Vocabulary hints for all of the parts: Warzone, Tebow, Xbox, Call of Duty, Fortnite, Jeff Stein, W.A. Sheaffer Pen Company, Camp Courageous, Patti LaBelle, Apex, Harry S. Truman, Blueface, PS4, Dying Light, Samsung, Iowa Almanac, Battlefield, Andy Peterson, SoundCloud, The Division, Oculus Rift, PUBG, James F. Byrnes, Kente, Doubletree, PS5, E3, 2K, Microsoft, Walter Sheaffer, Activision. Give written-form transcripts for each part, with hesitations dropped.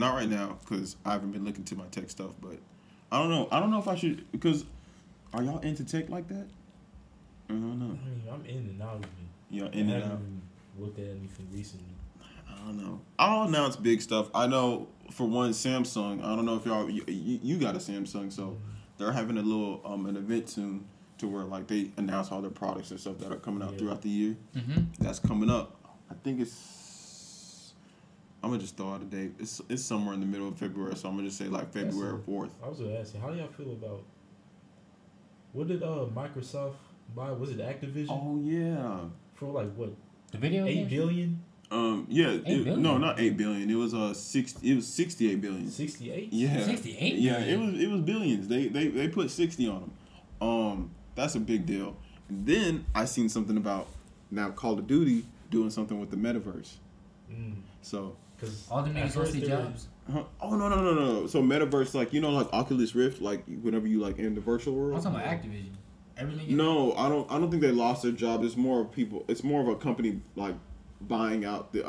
Not right now, because I haven't been looking to my tech stuff, but I don't know. I don't know if I should, because are y'all into tech like that? I don't know. I mean, I'm in and out of it. Yeah, in and out. I haven't looked at anything recently. I don't know. I'll announce big stuff. I know, for one, Samsung. I don't know if y'all, you got a Samsung, so they're having a little, an event soon to where, like, they announce all their products and stuff that are coming out throughout the year. Mm-hmm. That's coming up. I think it's, I'm going to just throw out a date. It's somewhere in the middle of February, so I'm going to just say, like, February 4th. I was going to ask you, how do y'all feel about, what did Microsoft buy? Was it Activision? Oh, yeah. For, like, what? The video game? $8 billion? Yeah. No, not $8 billion. It was It was 68 billion. 68. Yeah. 68. Yeah. It was billions. They put 60 on them. That's a big deal. And then I seen something about now Call of Duty doing something with the metaverse. So. Because all the metaverse jobs. Oh no. So metaverse, like, you know, like Oculus Rift, like whenever you like in the virtual world. I'm talking about Activision. Everything. No, I don't think they lost their job. It's more of people. It's more of a company like. Buying out the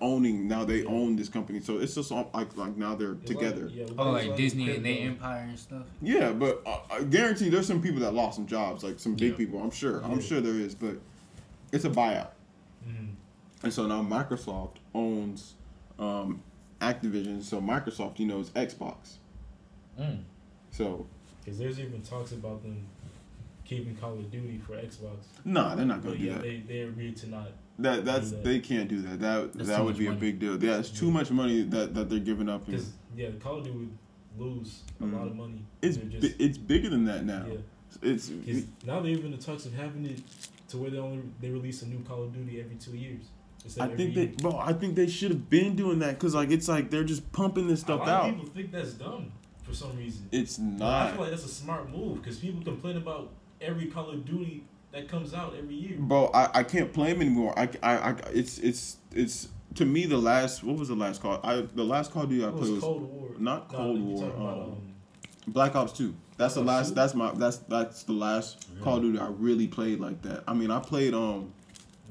owning now they own this company, so it's just all, like now they're together. Like, like Disney and their empire and stuff. Yeah, but I guarantee there's some people that lost some jobs, like some big people. I'm sure. I'm sure there is, but it's a buyout. Mm. And so now Microsoft owns Activision. So Microsoft, you know, is Xbox. So. Because there's even talks about them keeping Call of Duty for Xbox. Nah, they're not gonna do that. They agreed to not. They can't do that. That would be money. A big deal. Yeah, it's too much money that they're giving up. Yeah, Call of Duty would lose a lot of money. It's bigger than that now. Yeah. Now they're even in the talks of having it to where they release a new Call of Duty every 2 years. I think they should have been doing that because it's like they're just pumping this stuff out. A lot of people think that's dumb for some reason. It's not. I feel like that's a smart move because people complain about every Call of Duty that comes out every year. Bro, I can't play him anymore. It's to me the last. What was the last call? The last Call of Duty I played was Cold War. Black Ops 2. That's the last. That's the last Call of Duty I really played like that. I mean, I played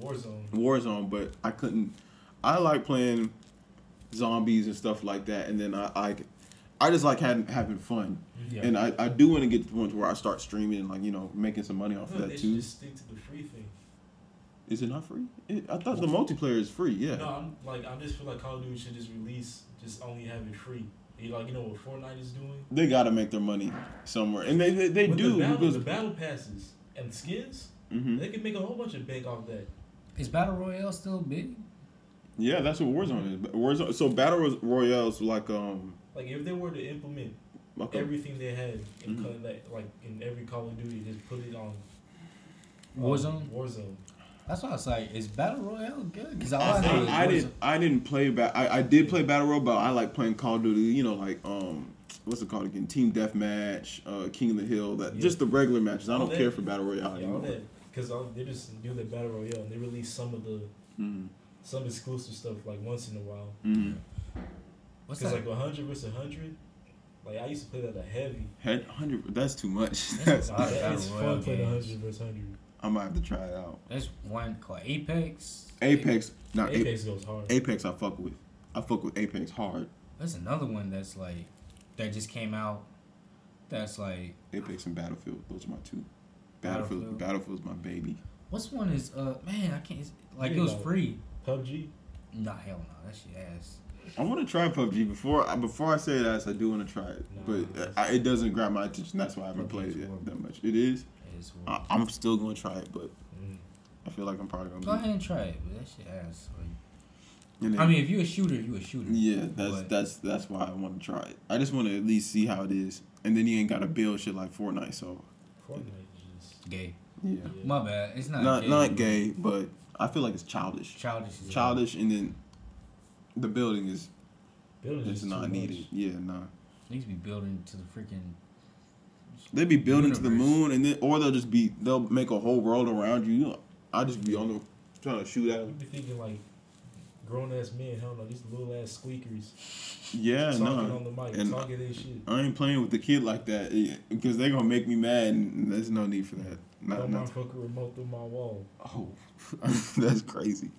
Warzone, but I couldn't. I like playing zombies and stuff like that, and then I just like having fun. Yeah. And I do want to get to the point where I start streaming and, like, you know, making some money off of that, too. Just stick to the free thing. Is it not free? I thought the multiplayer is free, yeah. No, I just feel like Call of Duty should just release, just only have it free. Like, you know what Fortnite is doing? They got to make their money somewhere. And they do. Because the battle passes and skins, they can make a whole bunch of bank off that. Is Battle Royale still big? Yeah, that's what Warzone is. Warzone. So Battle Royale is like... Like, if they were to implement everything they had in in every Call of Duty, just put it on Warzone. That's why I was like, is Battle Royale good? Because I did play Battle Royale, but I like playing Call of Duty. You know, like what's it called again? Team Deathmatch, King of the Hill. Just the regular matches. I don't care for Battle Royale anymore. Because they just do the Battle Royale and they release some of the some exclusive stuff like once in a while. Mm. Because, like, 100 versus 100, like, I used to play that a heavy. 100, that's too much. It's fun playing 100 versus 100. I might have to try it out. That's one called Apex. Apex goes hard. Apex I fuck with. I fuck with Apex hard. That's another one that's, like, that just came out. That's, like... Apex and Battlefield. Those are my two. Battlefield's my baby. What's one is, man, I can't... Like, it was free. PUBG? Nah, hell no. That shit ass. I want to try PUBG before I say that. I do want to try it, it doesn't grab my attention. That's why I haven't played it that much. It is. I'm still gonna try it, but I feel like I'm probably gonna go ahead and try it. But that shit ass. Like, I mean, if you're a shooter, you're a shooter. Yeah, that's why I want to try it. I just want to at least see how it is, and then you ain't gotta build shit like Fortnite. So Fortnite is gay. Yeah, my bad. It's not gay, but I feel like it's childish. Childish, and then. The building is it's not needed. Much. Yeah, nah. They used to be building to the freaking They be building universe. To the moon and then or they'll make a whole world around you. You know, I just be on the trying to shoot at them. You be thinking like grown ass men, hell no, these little ass squeakers. Yeah, no. Talking on the mic, and talking their shit. I ain't playing with the kid like that because they're gonna make me mad and there's no need for that. Not fucking remote through my wall. Oh, that's crazy.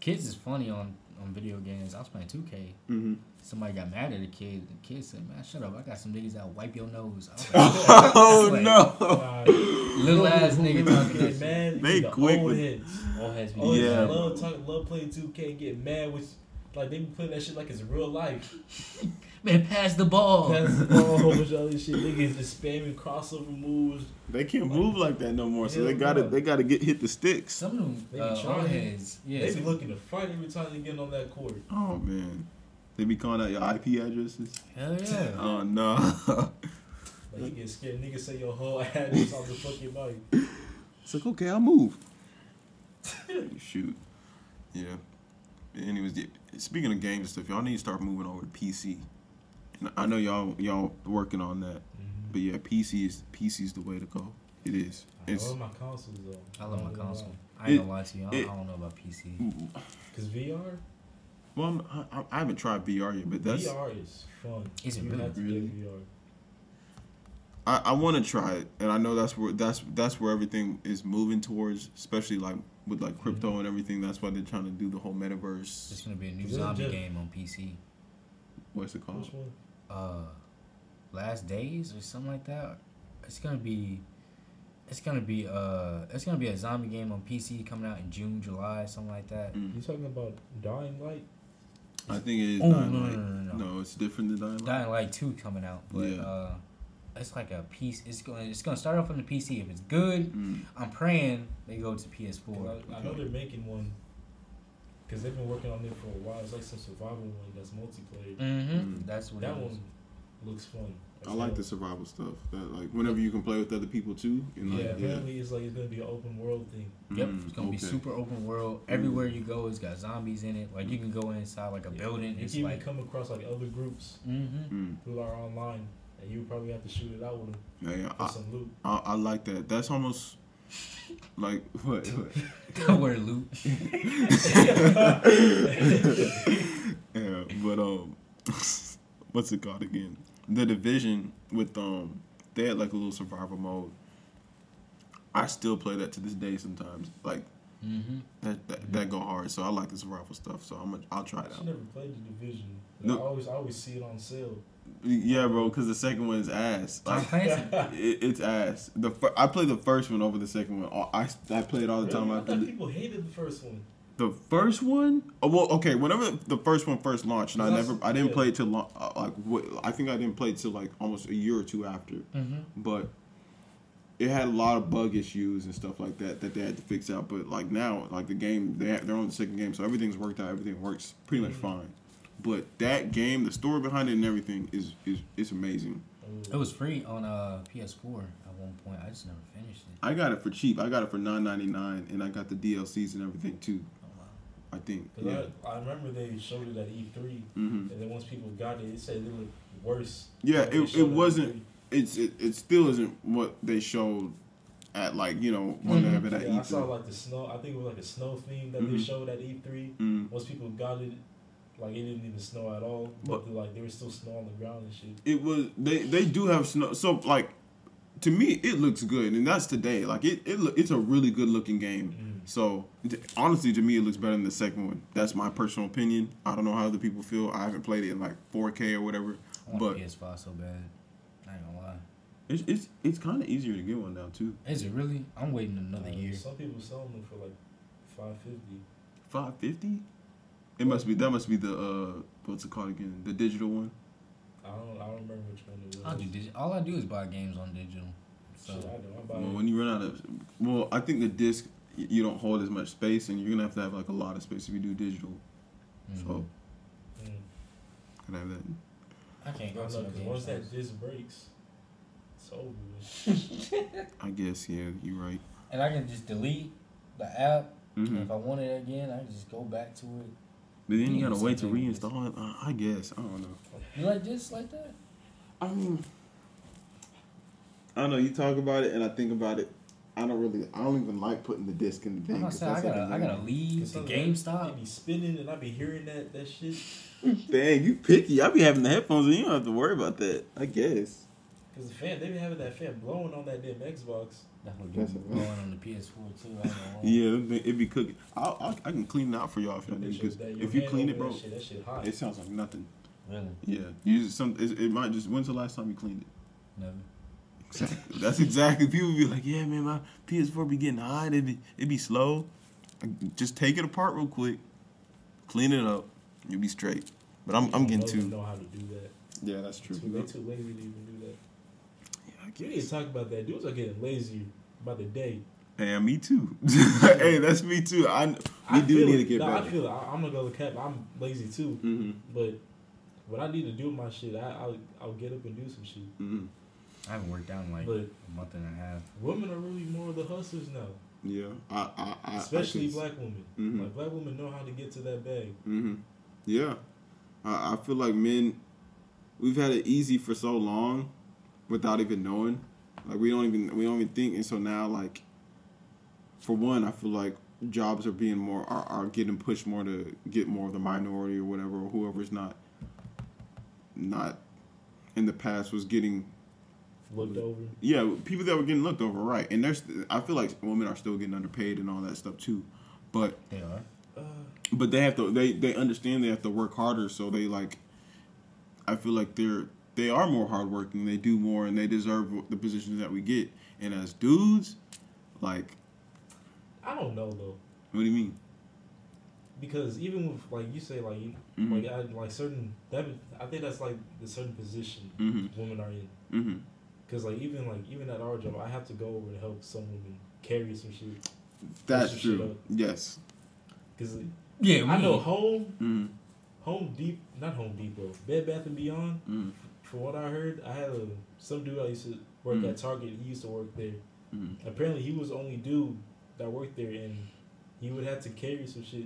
Kids is funny on on video games. I was playing 2K. Mm-hmm. Somebody got mad at the kid. The kid said, "Man, shut up! I got some niggas that'll wipe your nose." I was like, oh like, no! Little ass nigga talking that mad. They quick. Old heads. Old heads. Old heads. Yeah. Love playing 2K and get mad with. Like, they be playing that shit like it's real life. Man, pass the ball. Pass the ball, a whole bunch of other shit. Niggas just spamming crossover moves. They can't move like that no more, so they gotta get hit the sticks. Some of them, hardheads. Yeah, they be looking to fight every time they get on that court. Oh, man. They be calling out your IP addresses? Hell yeah. Oh, no. Like, you get scared. Niggas say your whole address on the fucking mic. It's like, okay, I'll move. Shoot. Yeah. Anyways, speaking of games and stuff, y'all need to start moving over to PC. And I know y'all working on that, mm-hmm. but yeah, PC's the way to go. It is. I love my consoles though. I love my console. I ain't gonna lie to you. I don't know about PC. Cause VR. Well, I haven't tried VR yet, but that's VR is fun. Is it really? VR. I want to try it, and I know that's where everything is moving towards, especially like. With like crypto mm-hmm. and everything, that's why they're trying to do the whole metaverse. It's gonna be a new zombie game on PC. What's it called? Which one? Last Days or something like that. It's gonna be a zombie game on PC coming out in June, July, something like that. Mm. You talking about Dying Light? I think it is Dying Light. No, it's different than Dying Light. Dying Light 2 coming out, but yeah. It's like a piece. It's gonna start off on the PC. If it's good, I'm praying they go to PS4. I know they're making one because they've been working on it for a while. It's like some survival one that's multiplayer. Mm-hmm. Mm-hmm. That's what that one looks fun. I like the survival stuff. That like whenever you can play with other people too. And like, apparently it's like it's gonna be an open world thing. Yep, it's gonna be super open world. Everywhere you go, it's got zombies in it. Like you can go inside like a building. You can even come across like other groups who are online. You probably have to shoot it out with him for some loot. I like that. That's almost like what? Don't wear loot. Yeah, but what's it called again? The Division with they had like a little survival mode. I still play that to this day sometimes. Like that go hard. So I like the survival stuff. So I'll try it out. I never played The Division. No. I always see it on sale. Yeah, bro, because the second one is ass. Like, it's ass. I play the first one over the second one. I play it all the time. I thought people hated the first one. The first one? Oh, well, okay. Whenever the first one first launched, and I didn't play it till I think I didn't play it till almost a year or two after. Mm-hmm. But it had a lot of bug issues and stuff like that they had to fix out. But like now, like the game, they're on the second game, so everything's worked out. Everything works pretty much fine. But that game, the story behind it and everything is amazing. It was free on PS4 at one point. I just never finished it. I got it for cheap. I got it for $9.99, and I got the DLCs and everything too. Oh, wow. I think. Yeah. I remember they showed it at E3, and then once people got it, it said it looked worse. Yeah, it wasn't. It still isn't what they showed at like whenever at E3. I saw like the snow. I think it was like a snow theme that they showed at E3. Mm-hmm. Once people got it. Like, it didn't even snow at all. But, like, there was still snow on the ground and shit. It was... They do have snow. So, like, to me, it looks good. And that's today. Like, it's a really good-looking game. Mm. So, honestly, to me, it looks better than the second one. That's my personal opinion. I don't know how other people feel. I haven't played it in, like, 4K or whatever. I want a PS5 so bad. I ain't gonna lie. It's kind of easier to get one now, too. Is it really? I'm waiting another year. Some people selling them for, like, $550. $550? It must be. That must be the what's it called again? The digital one. I don't remember which one it was. All I do is buy games on digital. So shit, when you run out of, I think the disc you don't hold as much space, and you're gonna have to have like a lot of space if you do digital. Mm-hmm. So can I have that? I can't go to the game. Once that disc breaks, it's over. I guess you're right. And I can just delete the app. Mm-hmm. If I want it again, I can just go back to it. But then you gotta wait to reinstall it. I guess. I don't know. You like this like that? I mean, I don't know. You talk about it and I think about it. I don't even like putting the disc in the thing. I gotta leave the GameStop. I be spinning and I be hearing that shit. Dang, you picky. I be having the headphones and you don't have to worry about that. I guess. Because the fan, they been having that fan blowing on that damn Xbox. That's what you're blowing on the PS4 too. I don't know why. Yeah, it be cooking. I can clean it out for y'all if y'all need to. If you clean it, bro, that shit hot. It sounds like nothing. Really? Yeah. It might just. When's the last time you cleaned it? Never. Exactly. That's exactly. People be like, yeah, man, my PS4 be getting hot. It be slow. Just take it apart real quick, clean it up, you'll be straight. But I'm getting too. Know how to do that. Yeah, that's true. They're too lazy to even do that. You need to talk about that. Dudes are getting lazy by the day. Yeah, me too. Hey, that's me too. I need to get better. I feel it. I'm gonna go to cap. I'm lazy too. Mm-hmm. But what I need to do with my shit, I'll get up and do some shit. Mm-hmm. I haven't worked out in like a month and a half. Women are really more of the hustlers now. Yeah, especially black women. Mm-hmm. Like black women know how to get to that bag. Mm-hmm. Yeah, I feel like men, we've had it easy for so long. Without even knowing, like we don't even think, and so now, like, for one, I feel like jobs are being more are getting pushed more to get more of the minority or whatever, or whoever's not in the past was getting looked over. Yeah, people that were getting looked over, right? And there's, I feel like women are still getting underpaid and all that stuff too, but they are. But they have to. They understand they have to work harder, so they like. I feel like they are more hardworking, they do more, and they deserve the positions that we get. And as dudes, like... I don't know, though. What do you mean? Because even with, like, you say, like, mm-hmm. like, I, like certain... That, I think that's, like, the certain position mm-hmm. women are in. Because, mm-hmm. like, even at our job, I have to go over and help some women carry some shit. That's true. Shit up. Yes. Because yeah, I know Home Depot, Bed Bath & Beyond... Mm. From what I heard, I had some dude I used to work at Target. He used to work there. Mm. Apparently, he was the only dude that worked there, and he would have to carry some shit.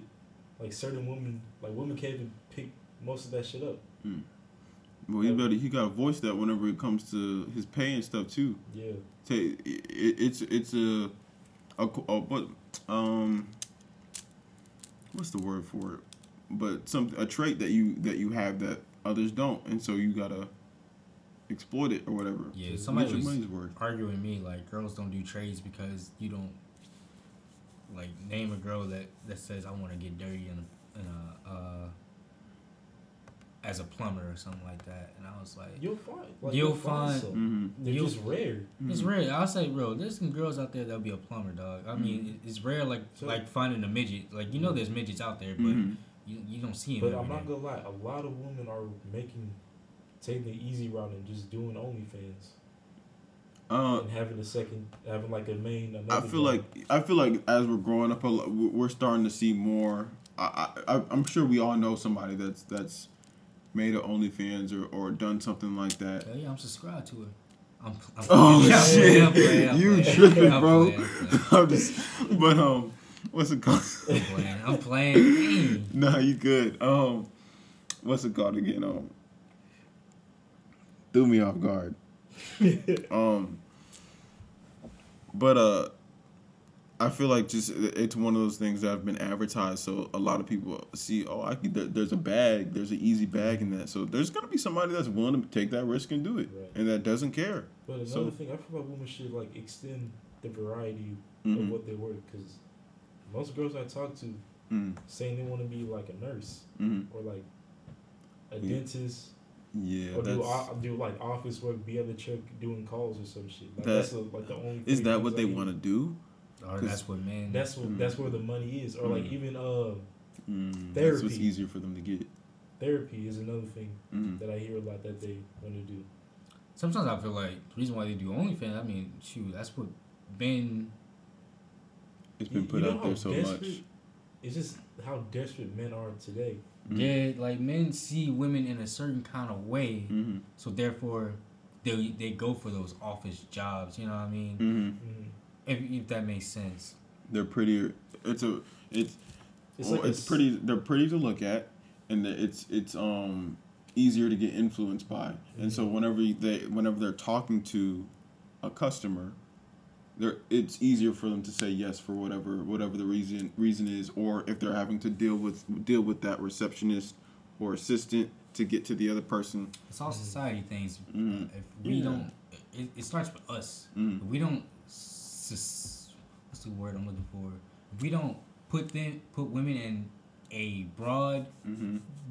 Like certain women, can't even pick most of that shit up. Mm. Well, he got to voice that whenever it comes to his pay and stuff too. Yeah. It's what's the word for it? But a trait that you have that others don't, and so you gotta. Exploit it or whatever. Yeah, somebody was arguing with me like girls don't do trades because you don't like name a girl that says I want to get dirty as a plumber or something like that, and I was like you'll find mm-hmm. they're just rare. Mm-hmm. It's rare. I'll say real. There's some girls out there that'll be a plumber, dog. I mean mm-hmm. it's rare like finding a midget. Like you know there's midgets out there, but mm-hmm. you don't see them. But I'm not gonna lie, a lot of women are taking the easy route and just doing OnlyFans, and having like a main. I feel like as we're growing up, we're starting to see more. I'm sure we all know somebody that's made an OnlyFans or done something like that. Yeah, I'm subscribed to it. Shit! I'm playing, you tripping, bro? I'm just, but what's it called? I'm playing. Nah, you good? What's it called again? Threw me off guard. But I feel like just it's one of those things that have been advertised, so a lot of people see, there's a bag, there's an easy bag in that. So there's gonna be somebody that's willing to take that risk and do it, right. And that doesn't care. But another thing, I feel like women should like extend the variety mm-hmm. of what they work, because most girls I talk to mm-hmm. saying they want to be like a nurse mm-hmm. or like a dentist. Yeah, or do like office work, be other chick doing calls or some shit. Like that's the only. Is that what they want to do? Or that's where the money is. Or like even therapy. That's what's easier for them to get. Therapy is another thing that I hear a lot that they want to do. Sometimes I feel like the reason why they do OnlyFans. I mean, shoot, that's what been. It's been put out there so much. It's just how desperate men are today. Mm-hmm. Yeah, like men see women in a certain kind of way, mm-hmm. so therefore they go for those office jobs. You know what I mean? Mm-hmm. Mm-hmm. If that makes sense. They're prettier. It's pretty. They're pretty to look at, and it's easier to get influenced by. Mm-hmm. And so whenever they're talking to a customer, it's easier for them to say yes for whatever the reason is, or if they're having to deal with that receptionist or assistant to get to the other person. It's all society things. Mm-hmm. If we don't it starts with us. Mm. We don't. What's the word I'm looking for? We don't put women in a broad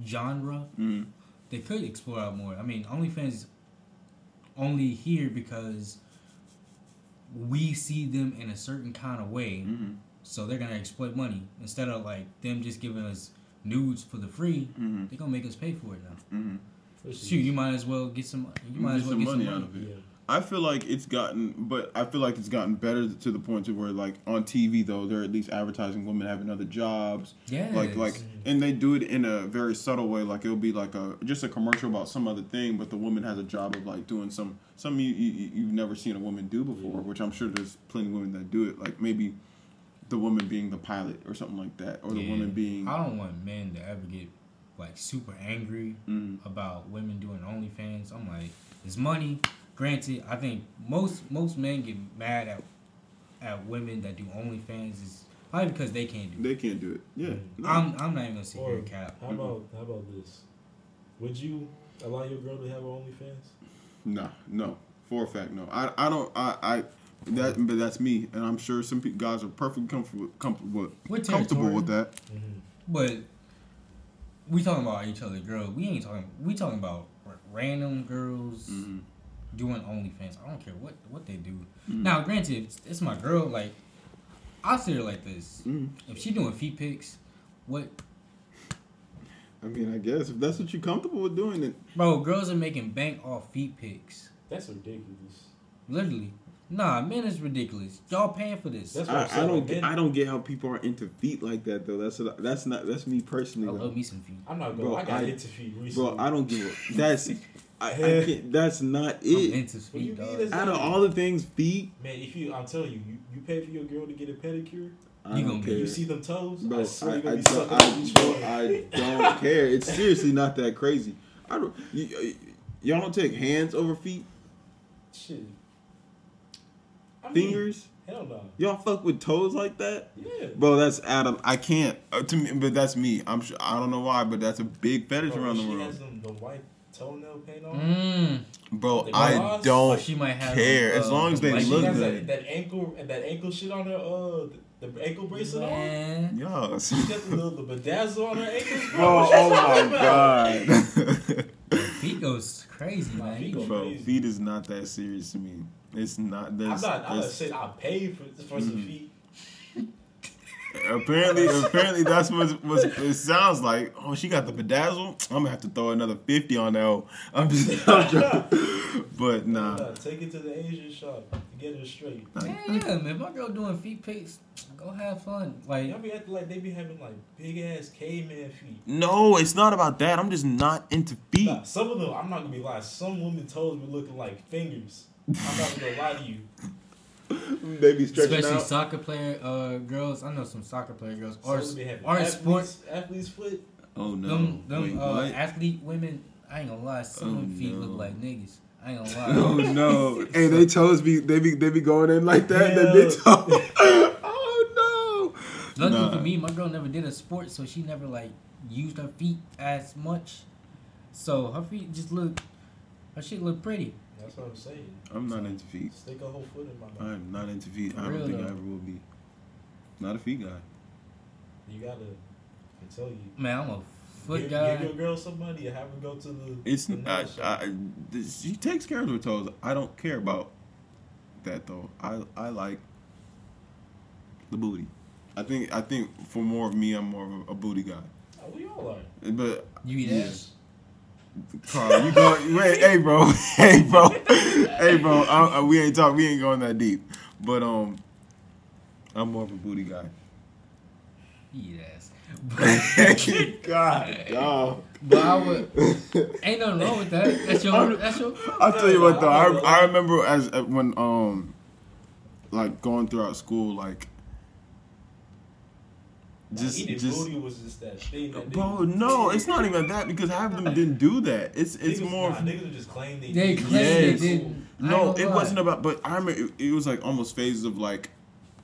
genre. Mm-hmm. They could explore out more. I mean, OnlyFans is only here because we see them in a certain kind of way. Mm-hmm. So they're gonna exploit money instead of like them just giving us nudes for the free. Mm-hmm. They're gonna make us pay for it now. Mm-hmm. Shoot, you might as well get some. You might as well get some money out of it. Yeah. I feel like it's gotten better to the point to where, like, on TV though, they're at least advertising women having other jobs. Yeah. And they do it in a very subtle way. Like, it'll be like just a commercial about some other thing, but the woman has a job of like doing something you've never seen a woman do before. Which I'm sure there's plenty of women that do it. Like maybe the woman being the pilot or something like that, or the woman being. I don't want men to ever get like super angry about women doing OnlyFans. I'm like, it's money. Granted, I think most men get mad at women that do OnlyFans is probably because they can't do it. They can't do it. Yeah. No. I'm not even gonna sit here and cap. How about this? Would you allow your girl to have OnlyFans? Nah, no. For a fact, no. But that's me, and I'm sure some guys are perfectly comfortable with that. Mm-hmm. But we talking about each other, girl. We talking about random girls. Mm-hmm. Doing OnlyFans, I don't care what they do. Mm. Now, granted, it's my girl. Like, I'll say it like this: if she doing feet pics, what? I mean, I guess if that's what you're comfortable with doing, then bro, girls are making bank off feet pics. That's ridiculous. Literally, nah, man, it's ridiculous. Y'all paying for this? That's what I'm saying. I don't get how people are into feet like that though. That's me personally. I love me some feet. I'm not going. I got into feet recently. Bro, I don't give a. That's. I can't, that's not it. I'm into feet, dog. Out of all the things, feet. Man, I'm telling you, you pay for your girl to get a pedicure. I don't care. You see them toes? Bro, I don't care. It's seriously not that crazy. Y'all don't take hands over feet. Shit. Fingers. Hell no. Y'all fuck with toes like that? Yeah. Bro, that's Adam. I can't. To me, but that's me. I'm sure. I don't know why, but that's a big fetish around the world. She has the white toenail paint on. Bro, I don't care as long as they look good. That ankle shit on her, the ankle bracelet on. Yeah, she got the bedazzle on her ankles. Bro, oh my god, feet goes crazy, man. Feet is not that serious to me. It's not. I'm not saying I pay for some feet. Apparently, that's what it sounds like. Oh, she got the bedazzle. I'm gonna have to throw another 50 on that. But nah. Take it to the Asian shop to get it straight. Yeah, man. My girl doing feet pics. Go have fun. Like y'all be acting like they be having like big ass caveman feet. No, it's not about that. I'm just not into feet. Nah, some of them, I'm not gonna be lying. Some women toes be looking like fingers. I'm not gonna lie to you. They be stretching out. Especially soccer player girls. I know some soccer player girls. Or sports. Athlete's foot. Oh, no. Them wait, athlete women, I ain't gonna lie. Some of them feet look like niggas. I ain't gonna lie. Oh, no. Hey, they toes be, they be going in like that. Hell. They big toes. Oh, no. Luckily for me, my girl never did a sport, so she never, like, used her feet as much. So her feet just look, her shit look pretty. That's what I'm saying. I'm not into feet. Stick a whole foot in my mouth. I'm not into feet. For I don't think I ever will be. Not a feet guy. You gotta, I tell you. Man, I'm a foot guy. Give your girl some money and have her go to the. It's not. She takes care of her toes. I don't care about that though. I like the booty. I think for more of me, I'm more of a booty guy. Oh, we all are. But you eat ass. Carl, you going? Wait, hey, bro. We ain't talk. We ain't going that deep. But I'm more of a booty guy. Yes. God, y'all. But I would. Ain't nothing wrong with that. That's your. I'll tell you what though. I remember when like going throughout school like. Just booty was just that thing. Bro, no, it's not even that because half of them didn't do that. It's niggas, more. Nah, niggas just claim they did. No, it wasn't about. But I remember it was like almost phases of like,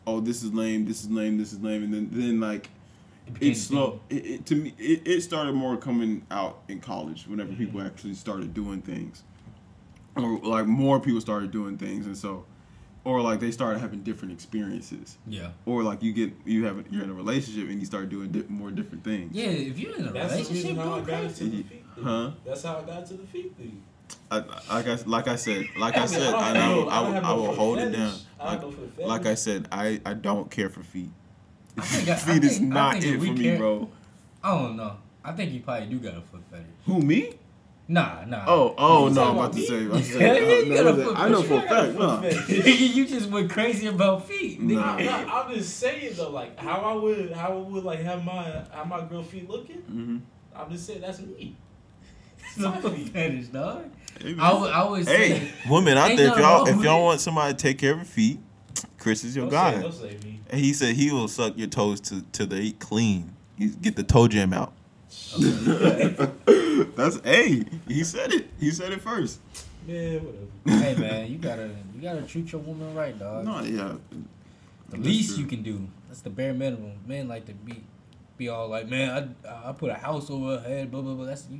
oh, this is lame, and then like, it's slow. It to me, it started more coming out in college whenever people actually started doing things. or like more people started doing things, and so, or like they started having different experiences. Yeah. Or like you're in a relationship and you start doing more different things. Yeah, if you're in a relationship, go crazy. Huh? That's how I got to the feet thing. Like I said, I will hold it down. Like I said, I don't care for feet. Feet is not it for me, bro. I don't know. I think you probably do got a foot fetish. Who, me? Nah. Oh no! I'm about to say. I know for a fact. You just went crazy about feet. Nah. I'm just saying though, like how I would like have my girl feet looking. Mm-hmm. I'm just saying that's me. That's my foot fetish, dog. I would say. Hey, women out there, if y'all want somebody to take care of your feet, Chris is your guy. And he said he will suck your toes till they clean. You get the toe jam out. Okay. That's he said it. He said it first. Yeah, whatever. Hey man, you gotta treat your woman right, dog. No, yeah. The least you can do. That's the bare minimum. Men like to be all like, man, I put a house over her head, blah blah blah. That's you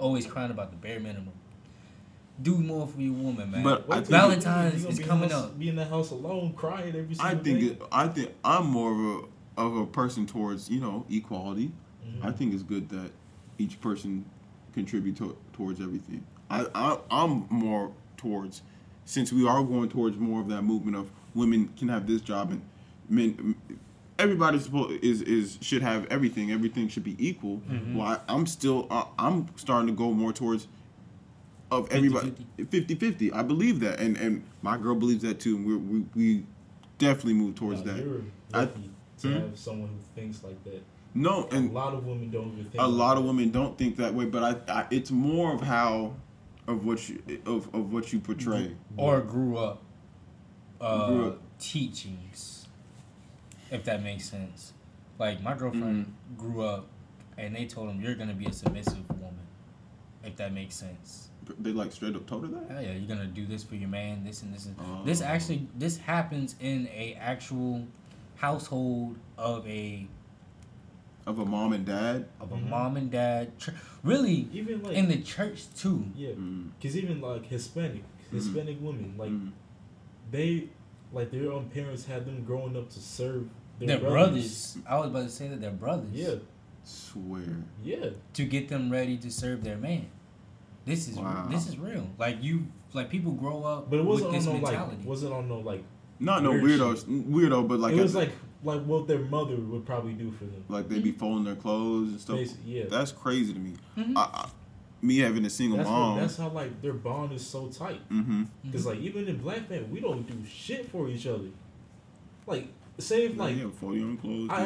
always crying about the bare minimum. Do more for your woman, man. But Valentine's is coming up. Be in the house alone, crying every single day. I think I'm more of a person towards equality. Mm-hmm. I think it's good that each person contribute towards everything. I'm more towards, since we are going towards more of that movement of women can have this job and men, everybody should have everything. Everything should be equal. Mm-hmm. Well, I'm starting to go more towards of everybody 50-50. I believe that, and my girl believes that too. And we definitely move towards that. You're lucky to have someone who thinks like that. No, and a lot of women don't think that way, but I it's more of what you portray or grew up teachings, if that makes sense. Like my girlfriend grew up, and they told him you're gonna be a submissive woman, if that makes sense. They like straight up told her that. Oh yeah, you're gonna do this for your man, this and this and this happens in a actual household of a. Of a mom and dad? Of a mom and dad. Really, even like, in the church, too. Yeah, because even, like, Hispanic women, like, their own parents had them growing up to serve their brothers. I was about to say that they're brothers. Yeah. Swear. Yeah. To get them ready to serve their man. This is real. Like, people grow up with this mentality. Like, wasn't on no, like... Not no weirdo, but, like... It was, like what their mother would probably do for them. Like they'd be folding their clothes and stuff. Yeah. That's crazy to me. Mm-hmm. Me having a single mom. That's how like their bond is so tight. Mm-hmm. Cause like even in black men, we don't do shit for each other. Like say if like fold your own clothes. I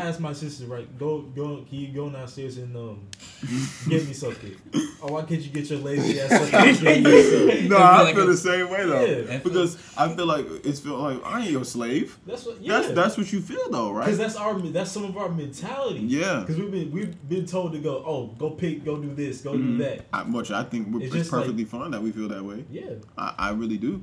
asked my sister right, go can you go downstairs and get me something. Oh, why can't you get your lazy ass up? No, I feel the same way though. Yeah. Because I feel like I ain't your slave. That's what you feel though, right? Because that's some of our mentality. Yeah. Because we've been told to go, go do this, go do that. I think it's perfectly fine that we feel that way. Yeah. I really do.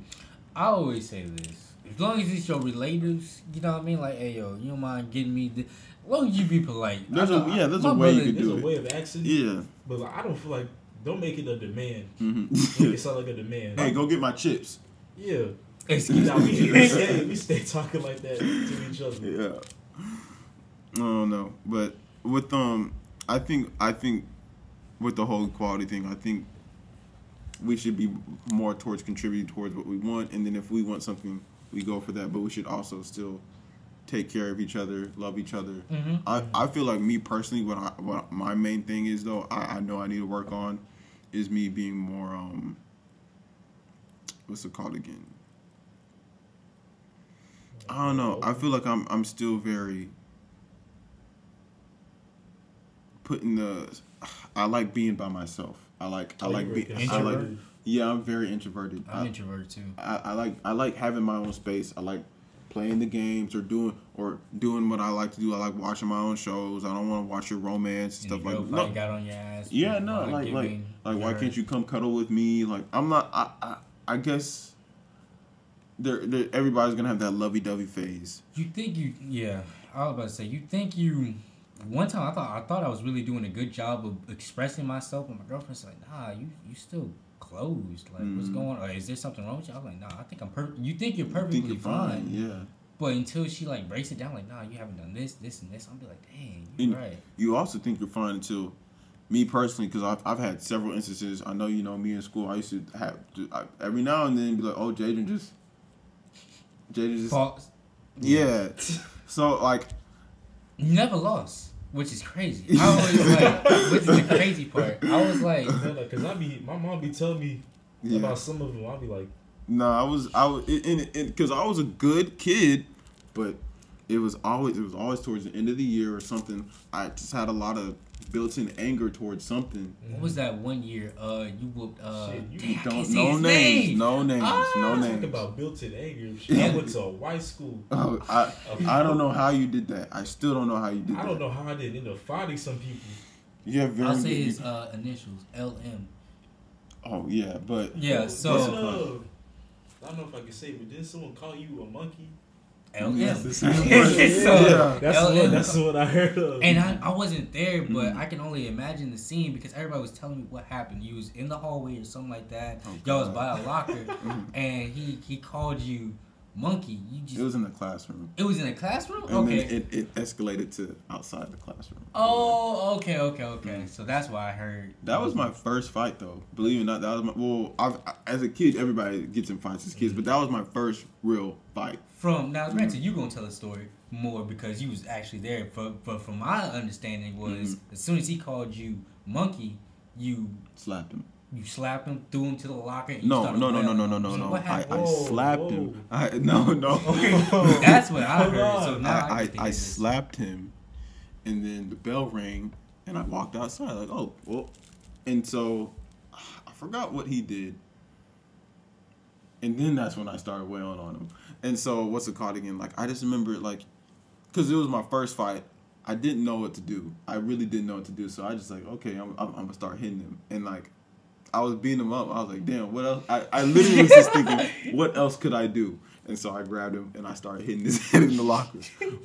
I always say this. As long as it's your relatives, you know what I mean? Like, hey, yo, you don't mind getting me this? As long as you be polite. There's a way you can do it. There's a way of accent. Yeah. But like, I don't feel like, don't make it a demand. Mm-hmm. Make it sound like a demand. Hey, go get my chips. Yeah. Excuse me. We stay talking like that to each other. Yeah. I don't know. But with, I think with the whole equality thing, I think we should be more towards contributing towards what we want. And then if we want something, we go for that. But we should also still take care of each other, love each other. Mm-hmm. I feel like me personally, what my main thing is, though, I know I need to work on is me being more, what's it called again? I don't know. I feel like I'm still very putting the, I like being by myself. I'm very introverted. I'm introverted too. I like having my own space. I like playing the games or doing what I like to do. I like watching my own shows. I don't want to watch your romance and stuff like that. No, got on your ass. Yeah, no, like why can't you come cuddle with me? Like I'm not. I guess. There everybody's gonna have that lovey-dovey phase. You think you? Yeah, I was about to say. You think you? One time I thought I was really doing a good job of expressing myself, and my girlfriend's like, nah, you still closed. Like, what's going on? Or is there something wrong with you? I was like, nah, I think I'm perfect. You think you're perfectly fine. Yeah. But until she, like, breaks it down, like, nah, you haven't done this, this, and this. I'll be like, dang, you're right. You also think you're fine until, me personally, because I've had several instances. I know, you know, me in school, I used to have, every now and then, be like, oh, Jaden just. False. Yeah. So, like. You never lost. Which is crazy. I always like, which is the crazy part. I was like, because my mom be telling me about some of them. I'll be like, because I was a good kid, but it was always towards the end of the year or something. I just had a lot of built-in anger towards something. What was that one year? You whooped. No names. Talk about built-in anger. I went to a white school. I don't know how you did that. I still don't know how you did that. I don't know how I did end up fighting some people. Yeah, very. I'll say his initials, LM. Oh yeah, but yeah. So I don't know if I can say, but didn't someone call you a monkey? LM. Yes, so, yeah, that's what I heard of. And I wasn't there, but I can only imagine the scene because everybody was telling me what happened. You was in the hallway or something like that. Oh, y'all was by a locker, and he called you monkey. It was in the classroom. It was in the classroom? And okay. Then it escalated to outside the classroom. Oh, okay. Mm-hmm. So that's why I heard. That was my first fight, though. Believe it or not, that was my... Well, as a kid, everybody gets in fights as kids, but that was my first real fight. Now, granted, you're going to tell the story more because you was actually there, but from my understanding was as soon as he called you monkey, you... Slapped him. You slapped him, threw him to the locker. And No. What happened? I slapped him. No. Okay. That's what I heard. So now I slapped him, and then the bell rang, and I walked outside. Like, oh, well. And so I forgot what he did. And then that's when I started wailing on him. And so what's it called again? Like, I just remember, like, because it was my first fight. I didn't know what to do. I really didn't know what to do. So I just like, okay, I'm going to start hitting him. And, like, I was beating him up. I was like, damn, what else? I literally was just thinking, what else could I do? And so I grabbed him and I started hitting his head in the locker.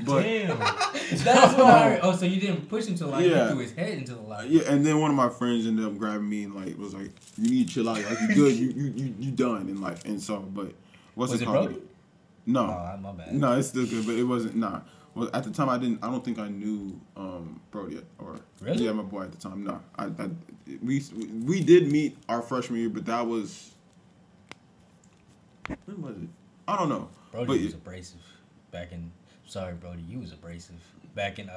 But, damn. That's what I heard. Oh, so you didn't push him to the locker. You threw his head into the locker. Yeah, and then one of my friends ended up grabbing me and, like, was like, you need to chill out. Like, you good. You done. And, like, and so, but what's it called? Broken? No. Oh, my bad. No, it's still good, but it wasn't, nah. Well, at the time, I don't think I knew Brody or really? Yeah, my boy at the time. No, we did meet our freshman year, but that was when was it? I don't know. Brody was abrasive back in. Sorry, Brody, you was abrasive back in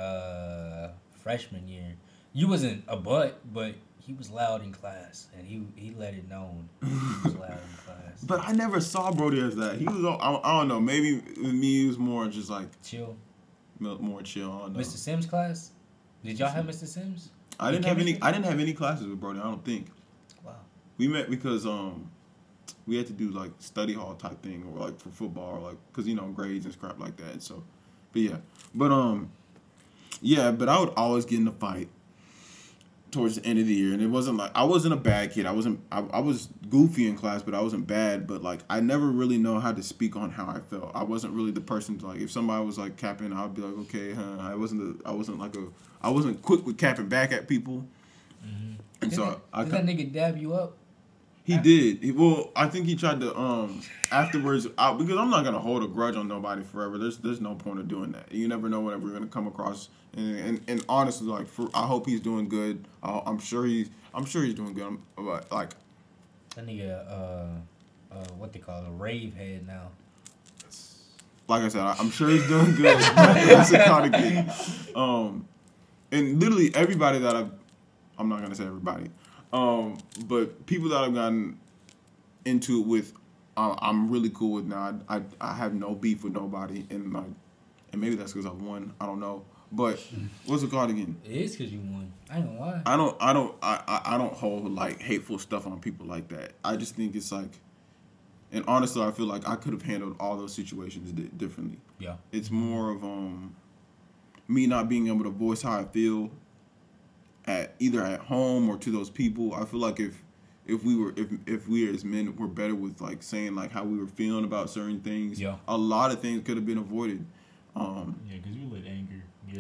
freshman year. You wasn't a butt, but he was loud in class, and he let it known he was loud in class. But I never saw Brody as that. He was I don't know. Maybe with me, he was more just like chill. More chill. I don't know. Mr. Sims class? Did y'all have Mr. Sims? I didn't have any classes with Brody. I don't think. Wow. We met because we had to do like study hall type thing or like for football or like because you know grades and crap like that. So, but yeah, but I would always get in a fight towards the end of the year, and it wasn't like I wasn't a bad kid. I was goofy in class, but I wasn't bad. But like I never really know how to speak on how I felt. I wasn't really the person to, like if somebody was like capping, I'd be like okay, huh? I wasn't quick with capping back at people. Mm-hmm. And did that nigga dab you up? He did. I think he tried to afterwards because I'm not gonna hold a grudge on nobody forever. There's no point of doing that. You never know whatever you're gonna come across. And honestly, like I hope he's doing good. I'm sure he's doing good. Like that nigga, what they call it, a rave head now. Like I said, I'm sure he's doing good. That's a kind of thing. And literally everybody that I'm not gonna say everybody. But people that I've gotten into it with, I'm really cool with now. I have no beef with nobody, and like, and maybe that's because I won. I don't know. But what's it called again? It is because you won. I ain't gonna lie. I don't hold like hateful stuff on people like that. I just think it's like, and honestly, I feel like I could have handled all those situations differently. Yeah. It's more of me not being able to voice how I feel. Either at home or to those people. I feel like if we as men were better with like saying like how we were feeling about certain things, a lot of things could have been avoided. Because you let anger.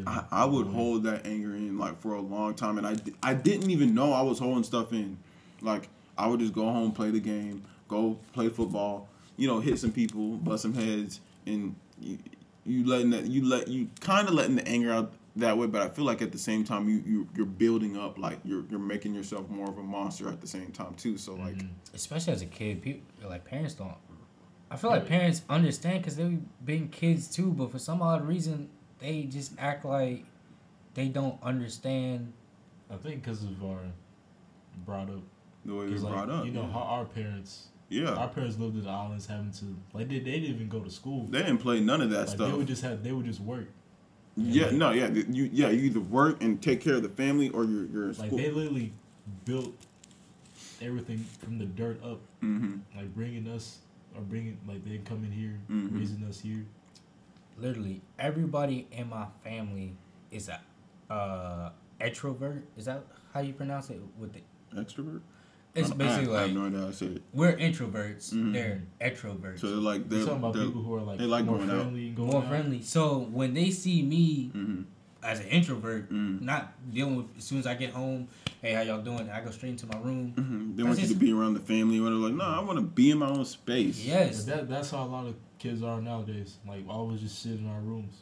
I would hold that anger in like for a long time, and I didn't even know I was holding stuff in. Like I would just go home, play the game, go play football, you know, hit some people, bust some heads, and you kind of letting the anger out that way. But I feel like at the same time you're building up, like you're making yourself more of a monster at the same time too. So like, especially as a kid, people like parents don't. I feel like parents understand because they've been kids too, but for some odd reason they just act like they don't understand. I think because of our brought up. The way we like, brought up. You know, our parents. Yeah. Our parents lived in the islands, having to like they didn't even go to school. They didn't play none of that stuff. They would just work. Yeah. Like, you either work and take care of the family or you're in school. Like they literally built everything from the dirt up. Mm-hmm. Like bringing us or they come in here, mm-hmm. raising us here. Literally, everybody in my family is a extrovert. Is that how you pronounce it? With the extrovert. It's basically I have no idea how to say it. We're introverts. Mm-hmm. They're extroverts. So they're like they're talking about people who are like more friendly. More friendly. So when they see me mm-hmm. as an introvert, mm-hmm. not dealing with as soon as I get home, hey, how y'all doing? I go straight into my room. Mm-hmm. They want you to be around the family. When they're like, no, I want to be in my own space. Yes, that's how a lot of kids are nowadays. Like always just sit in our rooms.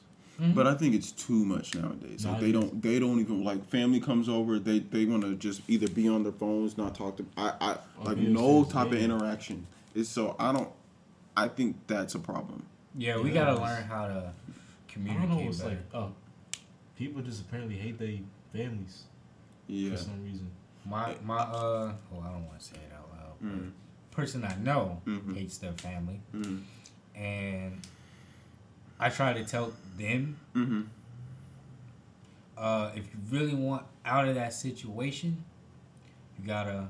Mm-hmm. But I think it's too much nowadays. Like they don't even like family comes over. They want to just either be on their phones, not talk to. No type of interaction. I think that's a problem. Yeah, we gotta learn how to communicate. I don't know. It's better. People just apparently hate their families. Yeah. For some reason. My I don't want to say it out loud. Mm-hmm. Person I know mm-hmm. hates their family, mm-hmm. and. I try to tell them, mm-hmm. If you really want out of that situation, you gotta,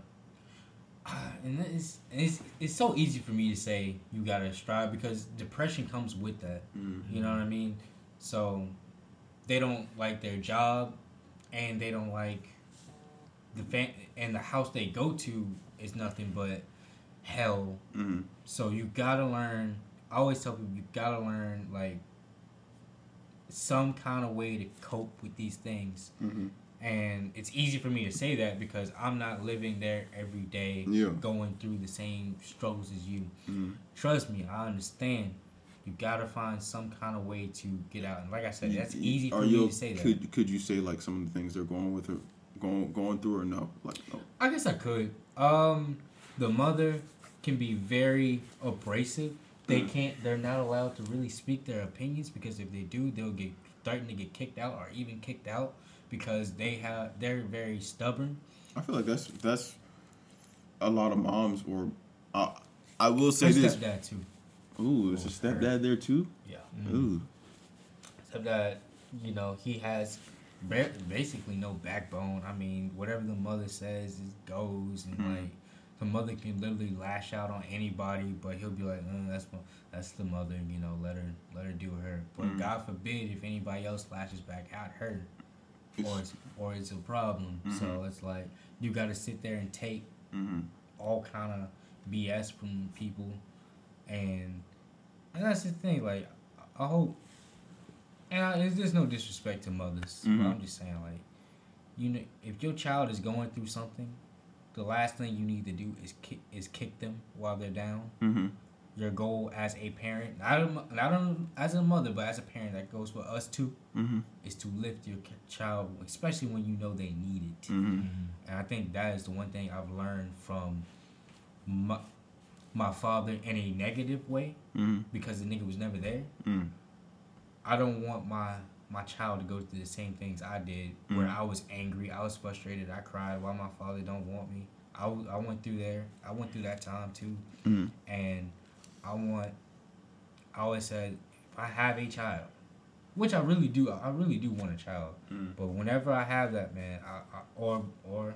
and it's so easy for me to say you gotta strive because depression comes with that. Mm-hmm. You know what I mean? So they don't like their job, and they don't like and the house they go to is nothing but hell. Mm-hmm. So you gotta learn. I always tell people you gotta learn like some kind of way to cope with these things, mm-hmm. and it's easy for me to say that because I'm not living there every day, going through the same struggles as you. Mm-hmm. Trust me, I understand. You gotta find some kind of way to get out, and like I said, that's easy for me to say that. Could you say like some of the things they're going through, or no? Like, no. I guess I could. The mother can be very abrasive. They can't. They're not allowed to really speak their opinions because if they do, they'll get threatened to get kicked out or even kicked out because they're very stubborn. I feel like that's a lot of moms. Or I will say this. Stepdad too. Ooh, it's a stepdad there too. Yeah. Mm-hmm. Ooh. Stepdad, you know, he has basically no backbone. I mean, whatever the mother says, it goes and mm-hmm. like. The mother can literally lash out on anybody, but he'll be like, that's the mother, you know, let her do her. But God forbid if anybody else lashes back at her, or it's a problem. Mm-hmm. So it's like you got to sit there and take all kind of BS from people, and that's the thing. Like I hope, and there's no disrespect to mothers, but I'm just saying like, you know, if your child is going through something. The last thing you need to do is kick them while they're down. Mm-hmm. Your goal as a parent, not as a mother, but as a parent, that goes for us too, is to lift your child, especially when you know they need it. Mm-hmm. And I think that is the one thing I've learned from my father in a negative way, because the nigga was never there. Mm. I don't want my child to go through the same things I did, where I was angry, I was frustrated, I cried, why my father don't want me. I went through there. I went through that time too. Mm. And I always said, if I have a child, which I really do want a child. Mm. But whenever I have that, man, or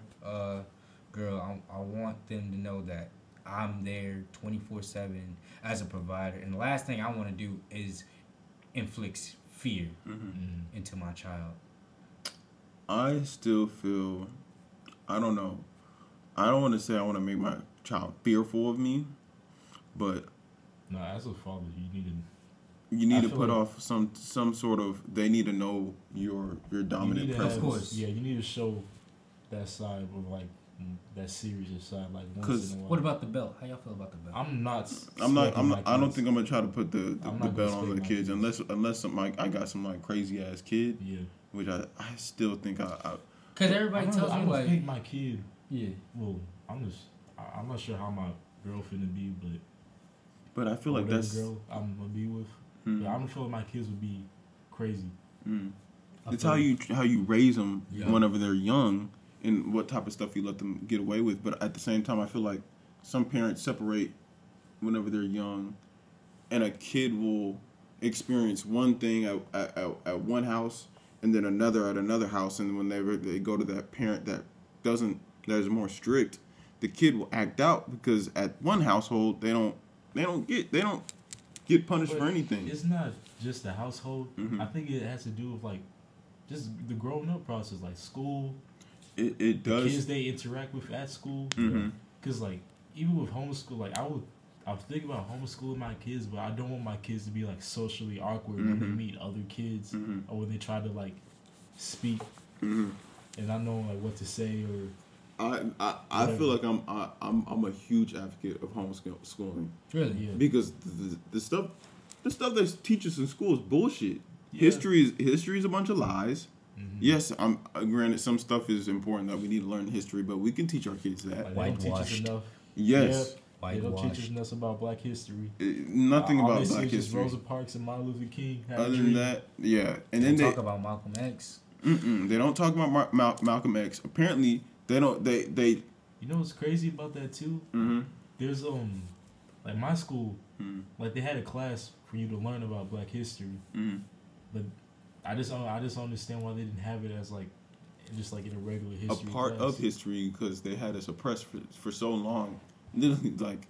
girl, I want them to know that I'm there 24/7 as a provider. And the last thing I want to do is inflict fear into my child. I still feel, I don't know. I don't want to say I want to make my child fearful of me, but no, as a father, you need to put off some sort of. They need to know your dominant presence. Of course, yeah. You need to show that side of like that series aside, like once in a while. What about the belt? How y'all feel about the belt? I'm not. I don't think I'm gonna try to put the belt on the kids unless some like I got some like crazy ass kid. Yeah. Which I still think I. Because everybody tells me like. I pick my kid. Yeah. Well, I'm not sure how my girlfriend would be, but I feel like that's girl I'm gonna be with. Mm. I don't feel like my kids would be crazy. Mm. It's how you raise them whenever they're young. And what type of stuff you let them get away with. But at the same time, I feel like some parents separate whenever they're young. And a kid will experience one thing at one house and then another at another house. And whenever they go to that parent that is more strict, the kid will act out because at one household, they don't get punished for anything. It's not just the household. Mm-hmm. I think it has to do with like just the growing up process, like school. It does. The kids they interact with at school. Mm-hmm. Cause like even with homeschool, like I would think about homeschooling my kids, but I don't want my kids to be like socially awkward when they meet other kids or when they try to like speak, and I know like what to say or. I feel like I'm a huge advocate of homeschooling. Really? Yeah. Because the stuff they teach us in school is bullshit. Yeah. History is a bunch of lies. Mm-hmm. Yes, I'm granted some stuff is important that we need to learn history, but we can teach our kids that. Like, whitewashed. Yes. Yeah, they don't teach us enough about black history. Nothing about black history. Rosa Parks and Martin Luther King. Other than that, yeah. And they talk about Malcolm X. They don't talk about Malcolm X. Apparently, they don't. They. You know what's crazy about that too? Mm-hmm. There's like my school, like they had a class for you to learn about black history, but. I just don't understand why they didn't have it as like just like in a regular history. A part class. Of history because they had us oppressed for so long. Literally, like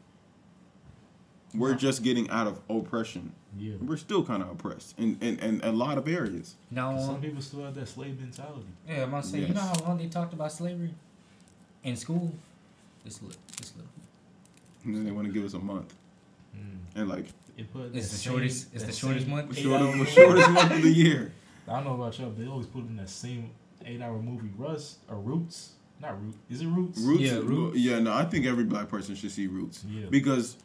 we're just getting out of oppression. Yeah, we're still kind of oppressed in a lot of areas. Now some people still have that slave mentality. Yeah, I'm gonna say you know how long they talked about slavery in school. It's little. And then they want to give us a month, and like. It's the shortest month. Shortest month of the year. I don't know about y'all, but they always put in that same 8-hour movie, Roots. Not Roots. Is it Roots? Roots. Yeah, no, I think every black person should see Roots. Yeah. Because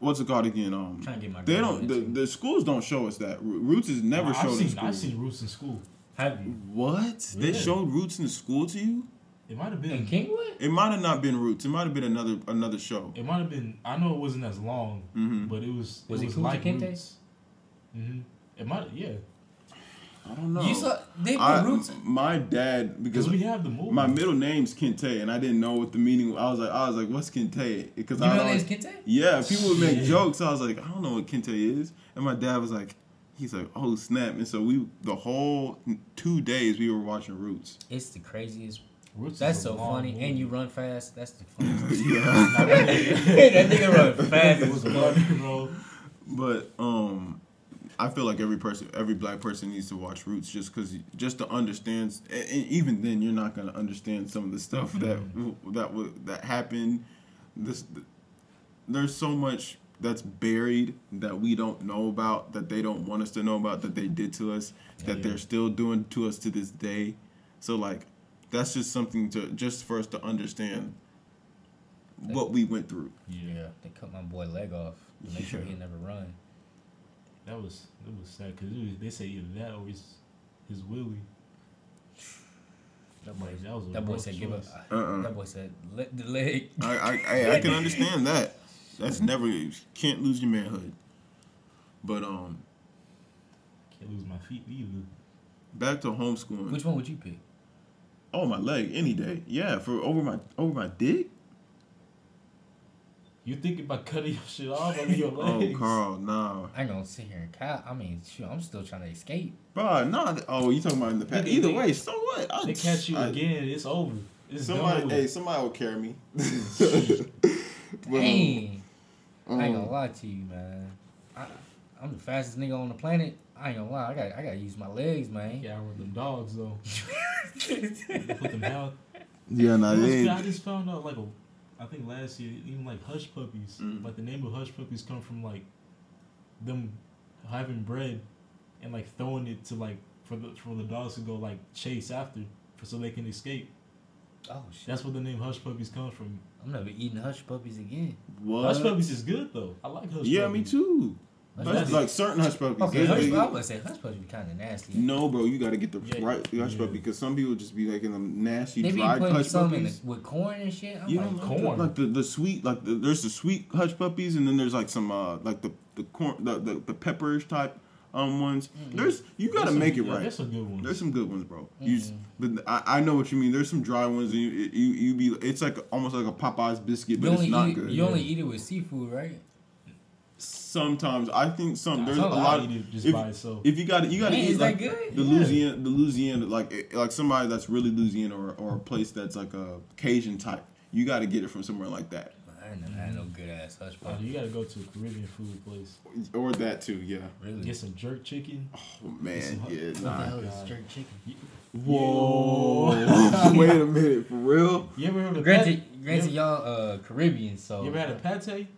what's it called again? They don't. The schools don't show us that. Roots is never shown in school. I've seen Roots in school. Have you? What? Really? They showed Roots in the school to you? It might have been in Kingwood. It might have not been Roots. It might have been another show. It might have been. I know it wasn't as long, but it was. Was it like Roots? Mm-hmm. It might. Yeah. I don't know. You saw they put Roots. My dad because we have the movie. My middle name's Kente, and I didn't know what the meaning. I was like, what's Kente? Because I know it's Kente. Yeah, people would make jokes. I was like, I don't know what Kente is, and my dad was like. He's like, oh snap! And so we the whole 2 days we were watching Roots. It's the craziest. Roots that's so funny, movie. And you run fast. That's the funniest. Yeah, that nigga run fast. It was funny, bro. But I feel like every black person needs to watch Roots just to understand. And even then, you're not gonna understand some of the stuff that happened. There's so much that's buried that we don't know about, that they don't want us to know about, that they did to us, that they're still doing to us to this day. So like. That's just something just for us to understand what we went through. Yeah, they cut my boy leg off to make sure he never run. That was sad because they said either that or his willy. That boy said give up. That boy said let the leg. I can understand that. That's never you can't lose your manhood. But can't lose my feet either. Back to homeschooling. Which one would you pick? Oh, my leg, any day. Yeah, for over my dick? You thinking about cutting your shit off under your legs? Oh, Carl, no. I ain't gonna sit here and count. I mean, shoot, I'm still trying to escape. Bro, no. Oh, you talking about in the past. Either way, so what? They catch you again, it's over. It's somebody, done. Hey, somebody will carry me. Dang. I ain't gonna lie to you, man. I'm the fastest nigga on the planet. I ain't gonna lie. I gotta use my legs, man. Yeah, I run them dogs, though. Put them out. Yeah, no, I just found out, like, I think last year, even, like, hush puppies. Like, the name of hush puppies come from, like, them having bread and, like, throwing it to, like, for the dogs to go, like, chase after so they can escape. Oh shit! That's where the name Hush Puppies comes from. I'm never eating Hush Puppies again. What? Hush Puppies is good though. I like Hush Puppies. Yeah, me too. That's like certain Hush Puppies. Okay, I would say Hush Puppies be kind of nasty. No, bro, you got to get the right Hush Puppy because some people just be making them nasty dried Hush Puppies with corn and shit. I'm like corn, like the sweet, like there's the sweet Hush Puppies and then there's like some like the corn the pepperish type ones. Mm-hmm. There's you got to make it right. There's some good ones. There's some good ones, bro. Mm-hmm. But I know what you mean. There's some dry ones. And you be it's like almost like a Popeye's biscuit, but it's not good. You only eat it with seafood, right? Sometimes I think there's a lot of just by itself. If you gotta eat like the Louisiana like somebody that's really Louisiana or a place that's like a Cajun type. You gotta get it from somewhere like that. I ain't never had no good ass Hush Puppies. You gotta go to a Caribbean food place or that too. Yeah, really. Get some jerk chicken. Oh man, yeah. What the hell is jerk chicken? Whoa! Wait a minute, for real? You ever heard of Granted, y'all Caribbean, so you ever had a pate?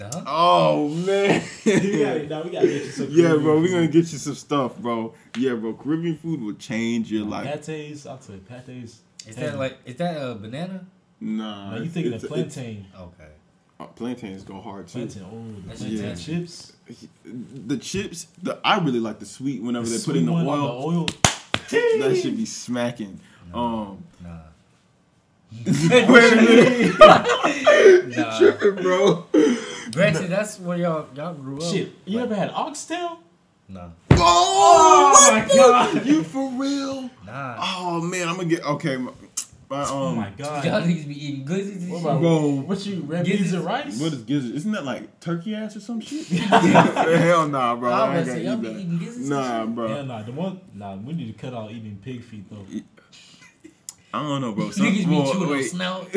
Huh? Oh man! We gotta get you some. Yeah, Caribbean bro, we gonna get you some stuff, bro. Yeah, bro, Caribbean food will change your life. Pates, I'll tell you, pates. Is that a banana? Nah. No, you thinking of plantain? Okay. Plantains go hard too. Plantain chips. The chips. I really like the sweet whenever they put in the oil. That should be smacking. No, nah. Wait a minute. Nah. You tripping, bro? Granted, that's where y'all grew up. Shit, you ever had oxtail? No. Oh my god, you for real? Nah. Oh man, I'm gonna get oh my god, y'all niggas be eating gizzards and shit. Bro, what you red beans and rice? What is gizzards? Isn't that like turkey ass or some shit? Hell nah, bro. I ain't y'all be eating gizzards. Nah, bro. Hell nah. We need to cut out eating pig feet though. I don't know, bro. Niggas be chewing on snout.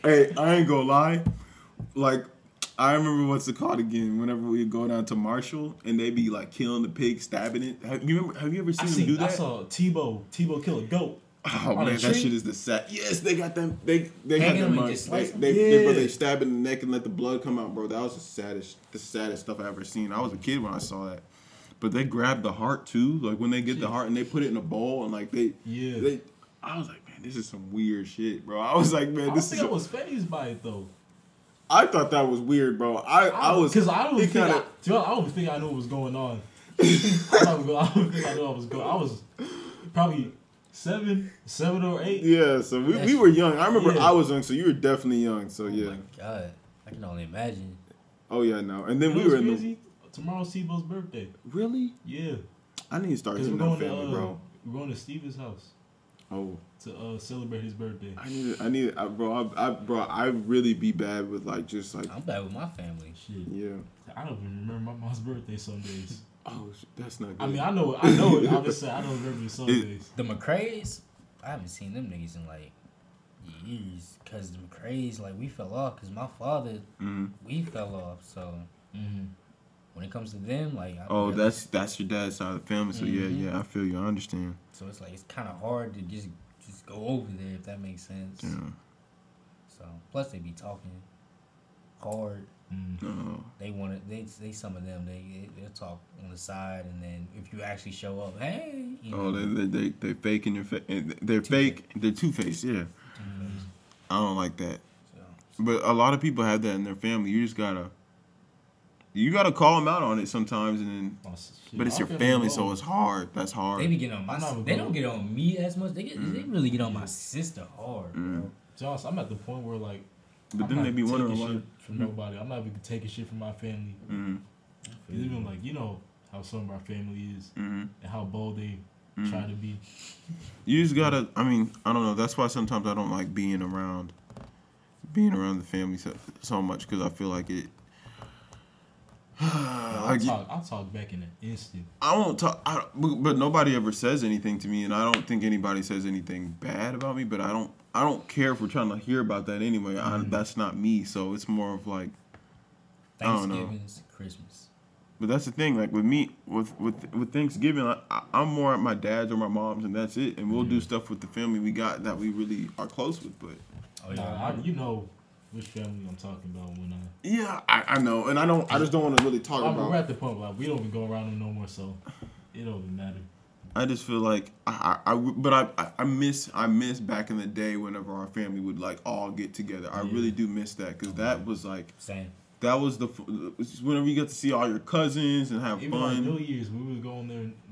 Hey, I ain't gonna lie. Like, I remember whenever we go down to Marshall and they be like killing the pig, stabbing it. Have you ever seen them do that? I saw Tebow. Tebow kill a goat. Oh man, that shit is the sad. Yes, they got them. They had their money. They stab in the neck and let the blood come out, bro. That was the saddest stuff I ever seen. I was a kid when I saw that. But they grab the heart too, like when they get the heart and they put it in a bowl and like I was like, man, this is some weird shit, bro. I was like, man, I was phased by it though. I thought that was weird, bro. I was because I don't think I knew what was going on. I was probably 7 or 8. Yeah, so we were young. I remember I was young, so you were definitely young. So yeah. Oh my god, I can only imagine. Oh yeah, no, and then we were crazy. Tomorrow's Tebow's birthday. Really? Yeah. I need to start hitting that family, bro. We're going to Steven's house. Oh. To celebrate his birthday. I really be bad with like just like. I'm bad with my family. Shit. Yeah. I don't even remember my mom's birthday some days. Oh, that's not good. I mean, I know it. Obviously, I don't remember some days. The McCrays, I haven't seen them niggas in like years because the McCrays, like we fell off because my father, we fell off so. Mm-hmm. When it comes to them, like that's your dad's side of the family, so yeah, I feel you, I understand. So it's like it's kind of hard to just go over there if that makes sense. Yeah. So plus they be talking hard. Mm-hmm. They want to. They some of them they'll talk on the side, and then if you actually show up, hey. You know, they fake in your face. They're fake. They're two-faced. Yeah. Mm-hmm. I don't like that. But a lot of people have that in their family. You just gotta. You gotta call them out on it sometimes, and then, but it's your family, so it's hard. That's hard. They be getting on my. They don't get on me as much. They really get on my sister hard, bro. Josh, I'm at the point where like, but then they be wondering why from nobody. I'm not even taking shit from my family. Because even like you know how some of our family is and how bold they try to be. You just gotta. I mean, I don't know. That's why sometimes I don't like being around the family so much because I feel like it. I'll talk back in an instant. I won't talk, but nobody ever says anything to me, and I don't think anybody says anything bad about me. But I don't care if we're trying to hear about that anyway. That's not me, so it's more of like Thanksgiving's Christmas. But that's the thing, like with me, with Thanksgiving, I'm more at my dad's or my mom's, and that's it. And we'll do stuff with the family we got that we really are close with. But you know. Which family I'm talking about when I... Yeah, I know. And I just don't want to really talk about... We're at the point, like, we don't even go around them no more, so it don't even matter. I just feel like I miss back in the day whenever our family would like all get together. I really do miss that because that was like same. That was the whenever you got to see all your cousins and have even fun. Even like New Year's, we would go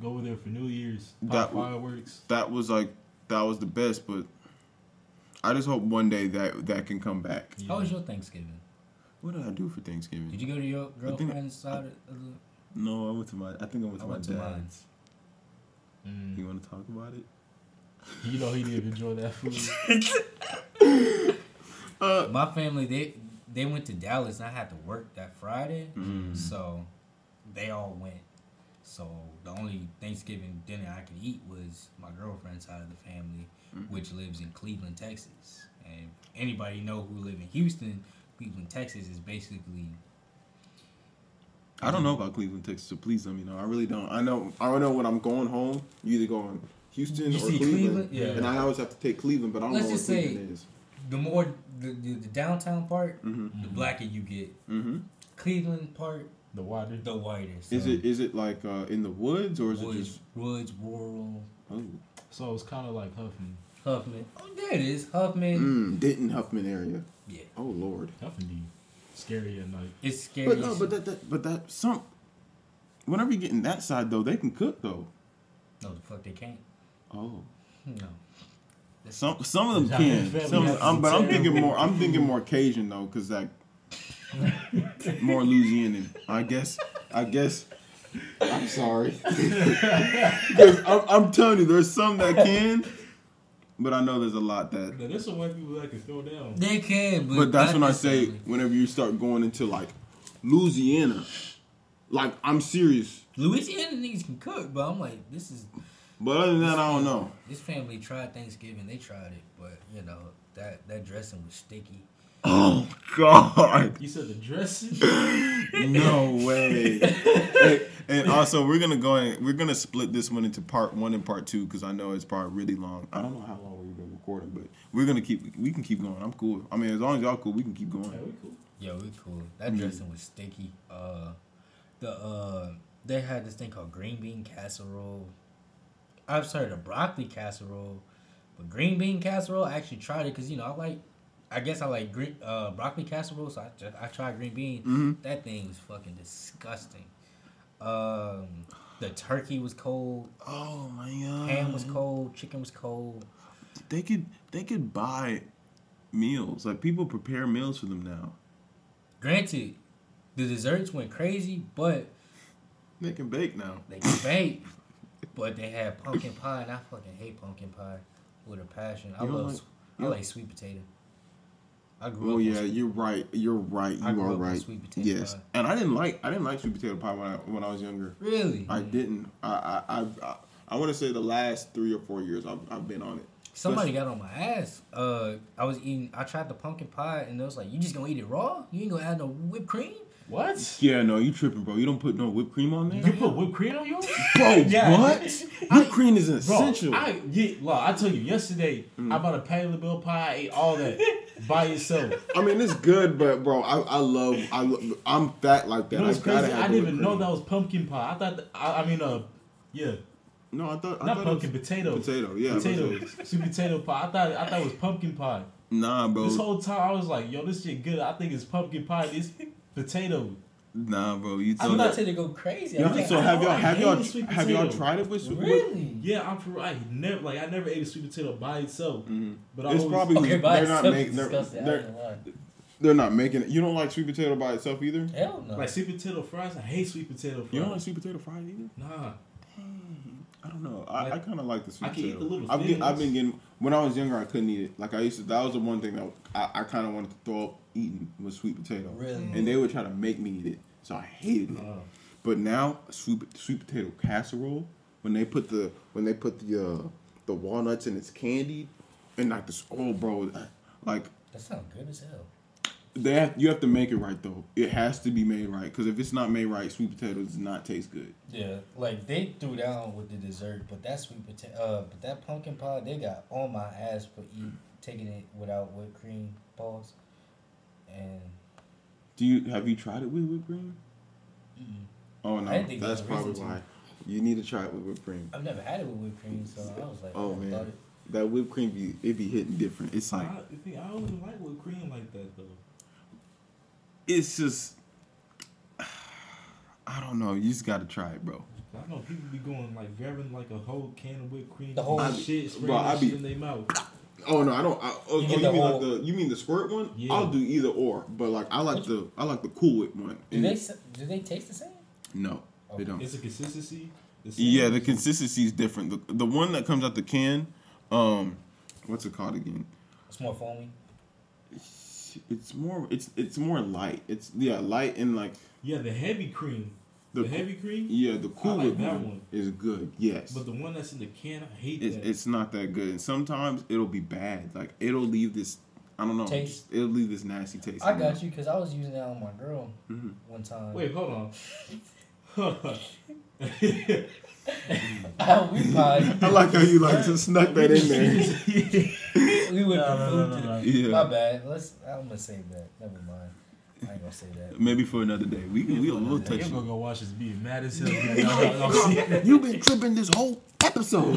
over there for New Year's. That fireworks. That was the best. But I just hope one day that can come back. Yeah. How was your Thanksgiving? What did I do for Thanksgiving? Did you go to your girlfriend's side? No, I went to my dad's. You want to talk about it? You know he didn't enjoy that food. My family, they went to Dallas, and I had to work that Friday, so they all went. So the only Thanksgiving dinner I could eat was my girlfriend's side of the family, which lives in Cleveland, Texas. And anybody know who live in Houston, Cleveland, Texas is basically... I don't know about Cleveland, Texas, so please let me know. I really don't. I know when I'm going home, you either go on Houston or Cleveland. Yeah. And I always have to take Cleveland, but I don't know what Cleveland is. The more the downtown part, the blacker you get. Mm-hmm. Cleveland part, the wider. So. Is it like in the woods or is it just rural? Oh. So it's kind of like Huffman. Oh, there it is, Huffman. Denton Huffman area. Yeah. Oh Lord. Huffman. Scary at night. It's scary. But no, but whenever you get in that side though, they can cook though. No, the fuck they can't. Oh. No. Some of them can. I'm thinking more Cajun though, cause that more Louisianan. I guess. I'm sorry. Cause I'm telling you, there's some that can, but I know there's a lot that. Now, there's some white people that can throw down. They can, but that's when I say whenever you start going into like Louisiana, like I'm serious. Louisiana niggas can cook, but I'm like this is. But other than that, I don't know. This family tried Thanksgiving. They tried it, but, you know, that dressing was sticky. Oh, God. You said the dressing? No way. and also, we're gonna split this one into part one and part two because I know it's probably really long. I don't know how long we've been recording, but we can keep going. I'm cool. I mean, as long as y'all cool, we can keep going. Yeah, we cool. That dressing was sticky. They had this thing called green bean casserole. I've started a broccoli casserole, but green bean casserole, I actually tried it because, you know, I guess I like green, broccoli casserole, so I tried green bean. Mm-hmm. That thing was fucking disgusting. The turkey was cold. Oh, my God. Ham was cold. Chicken was cold. They could buy meals. Like, people prepare meals for them now. Granted, the desserts went crazy, but... They can bake now. But they had pumpkin pie, and I fucking hate pumpkin pie with a passion. I like sweet potato. I grew up. Oh yeah, you're right. I grew up with sweet potato pie. And I didn't like sweet potato pie when I was younger. Really? I didn't. I want to say the last 3 or 4 years I've been on it. Somebody got on my ass. I tried the pumpkin pie, and they was like, "You just gonna eat it raw? You ain't gonna add no whipped cream?" What? Yeah, no, you tripping, bro. You don't put no whipped cream on there? You put whipped cream on yours? Bro, yeah. What? Whipped cream is essential. Bro, I tell you, yesterday, I bought a Patti LaBelle pie. I ate all that by itself. I mean, it's good, but, bro, I'm fat like that. You know what's crazy? I didn't even know that was pumpkin pie. I thought, yeah. No, I thought... Not pumpkin, potato. Potato, yeah. Potatoes. Sweet potato pie. I thought it was pumpkin pie. Nah, bro. This whole time, I was like, yo, this shit good. I think it's pumpkin pie. It's... Potato. Nah, bro. I'm not saying to go crazy. Have y'all tried it with sweet potato? Really? Yeah, I never ate a sweet potato by itself. Mm-hmm. But it's probably they're not making it. You don't like sweet potato by itself either? Hell no. Like sweet potato fries? I hate sweet potato fries. You don't like sweet potato fries either? Nah. Dang. I don't know. I kind of like the sweet potato. I can eat the little things. I've been getting... When I was younger, I couldn't eat it. Like, I used to... That was the one thing that I kind of wanted to throw up eating was sweet potato. Really? And they would try to make me eat it. So I hated it. Oh. But now, sweet potato casserole, when they put the walnuts and it's candied, and like this... Oh, bro. Like... That sounds good as hell. You have to make it right, though. It has to be made right. Because if it's not made right, sweet potato does not taste good. Yeah. Like, they threw down with the dessert, but that sweet potato... but that pumpkin pie, they got on my ass for taking it without whipped cream balls. And... Have you tried it with whipped cream? Mm-mm. Oh, no. That's probably why. You need to try it with whipped cream. I've never had it with whipped cream, so I was like, oh man, I thought it. That whipped cream it be hitting different. It's like I always like whipped cream like that though. It's just I don't know. You just gotta try it, bro. I know people be going like grabbing like a whole can of whipped cream, the whole shit, spraying that shit in their mouth. Oh no, I don't. You mean the squirt one? Yeah. I'll do either or, but like I like the Cool Whip one. Do they taste the same? No, okay. They don't. It's a consistency. Yeah, the consistency is different. The one that comes out the can, what's it called again? It's more foamy. It's more light. It's light and like the heavy cream. The heavy cream? Yeah, the Cool Whip one is good, yes. But the one that's in the can, I hate that. It's not that good. And sometimes it'll be bad. Like, it'll leave this, I don't know. Taste. It'll leave this nasty taste. I got you, because I was using that on my girl one time. Wait, hold on. I like how you like to snuck that in there. We went from food to the... My bad. I'm going to save that. Never mind. I ain't gonna say that. Maybe for another day. We'll a little touchy. You're gonna go watch this being mad as hell. You've been tripping this whole episode.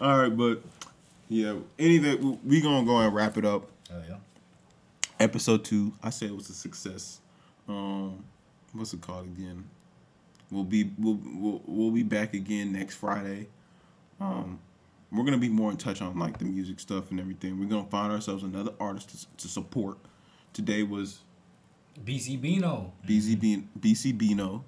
All right, but yeah, anyway, we gonna go and wrap it up. Oh yeah. Episode 2, I said it was a success. What's it called again? We'll be back again next Friday. We're gonna be more in touch on like the music stuff and everything. We're gonna find ourselves another artist to support. Today was BC Bino. BC Bino.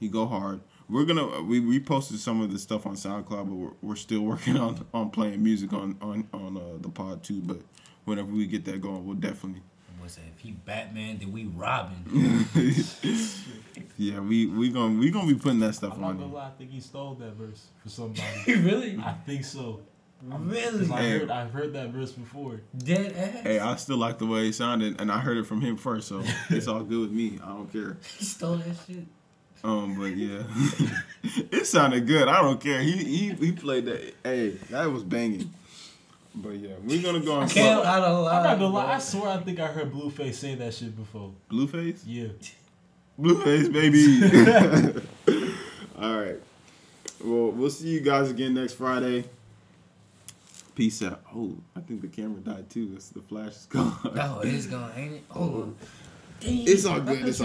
He go hard. We posted some of the stuff on SoundCloud, but we're still working on playing music on the pod too. But whenever we get that going, we'll definitely. What's that? If he Batman, then we Robin. Yeah, we gonna be putting that stuff on. I'm not gonna lie, I think he stole that verse for somebody. Really? I think so. Really? I've heard that verse before. Dead ass. Hey, I still like the way it sounded, and I heard it from him first, so it's all good with me. I don't care. He stole that shit. But yeah, it sounded good. I don't care. He played that. Hey, that was banging. But yeah, we're gonna go on. I'm not gonna lie. I swear, I think I heard Blueface say that shit before. Blueface? Yeah. Blueface, baby. All right. Well, we'll see you guys again next Friday. Peace out. Oh, I think the camera died too. The flash is gone. Oh, it is gone, ain't it? Oh, dang. It's all good. It's all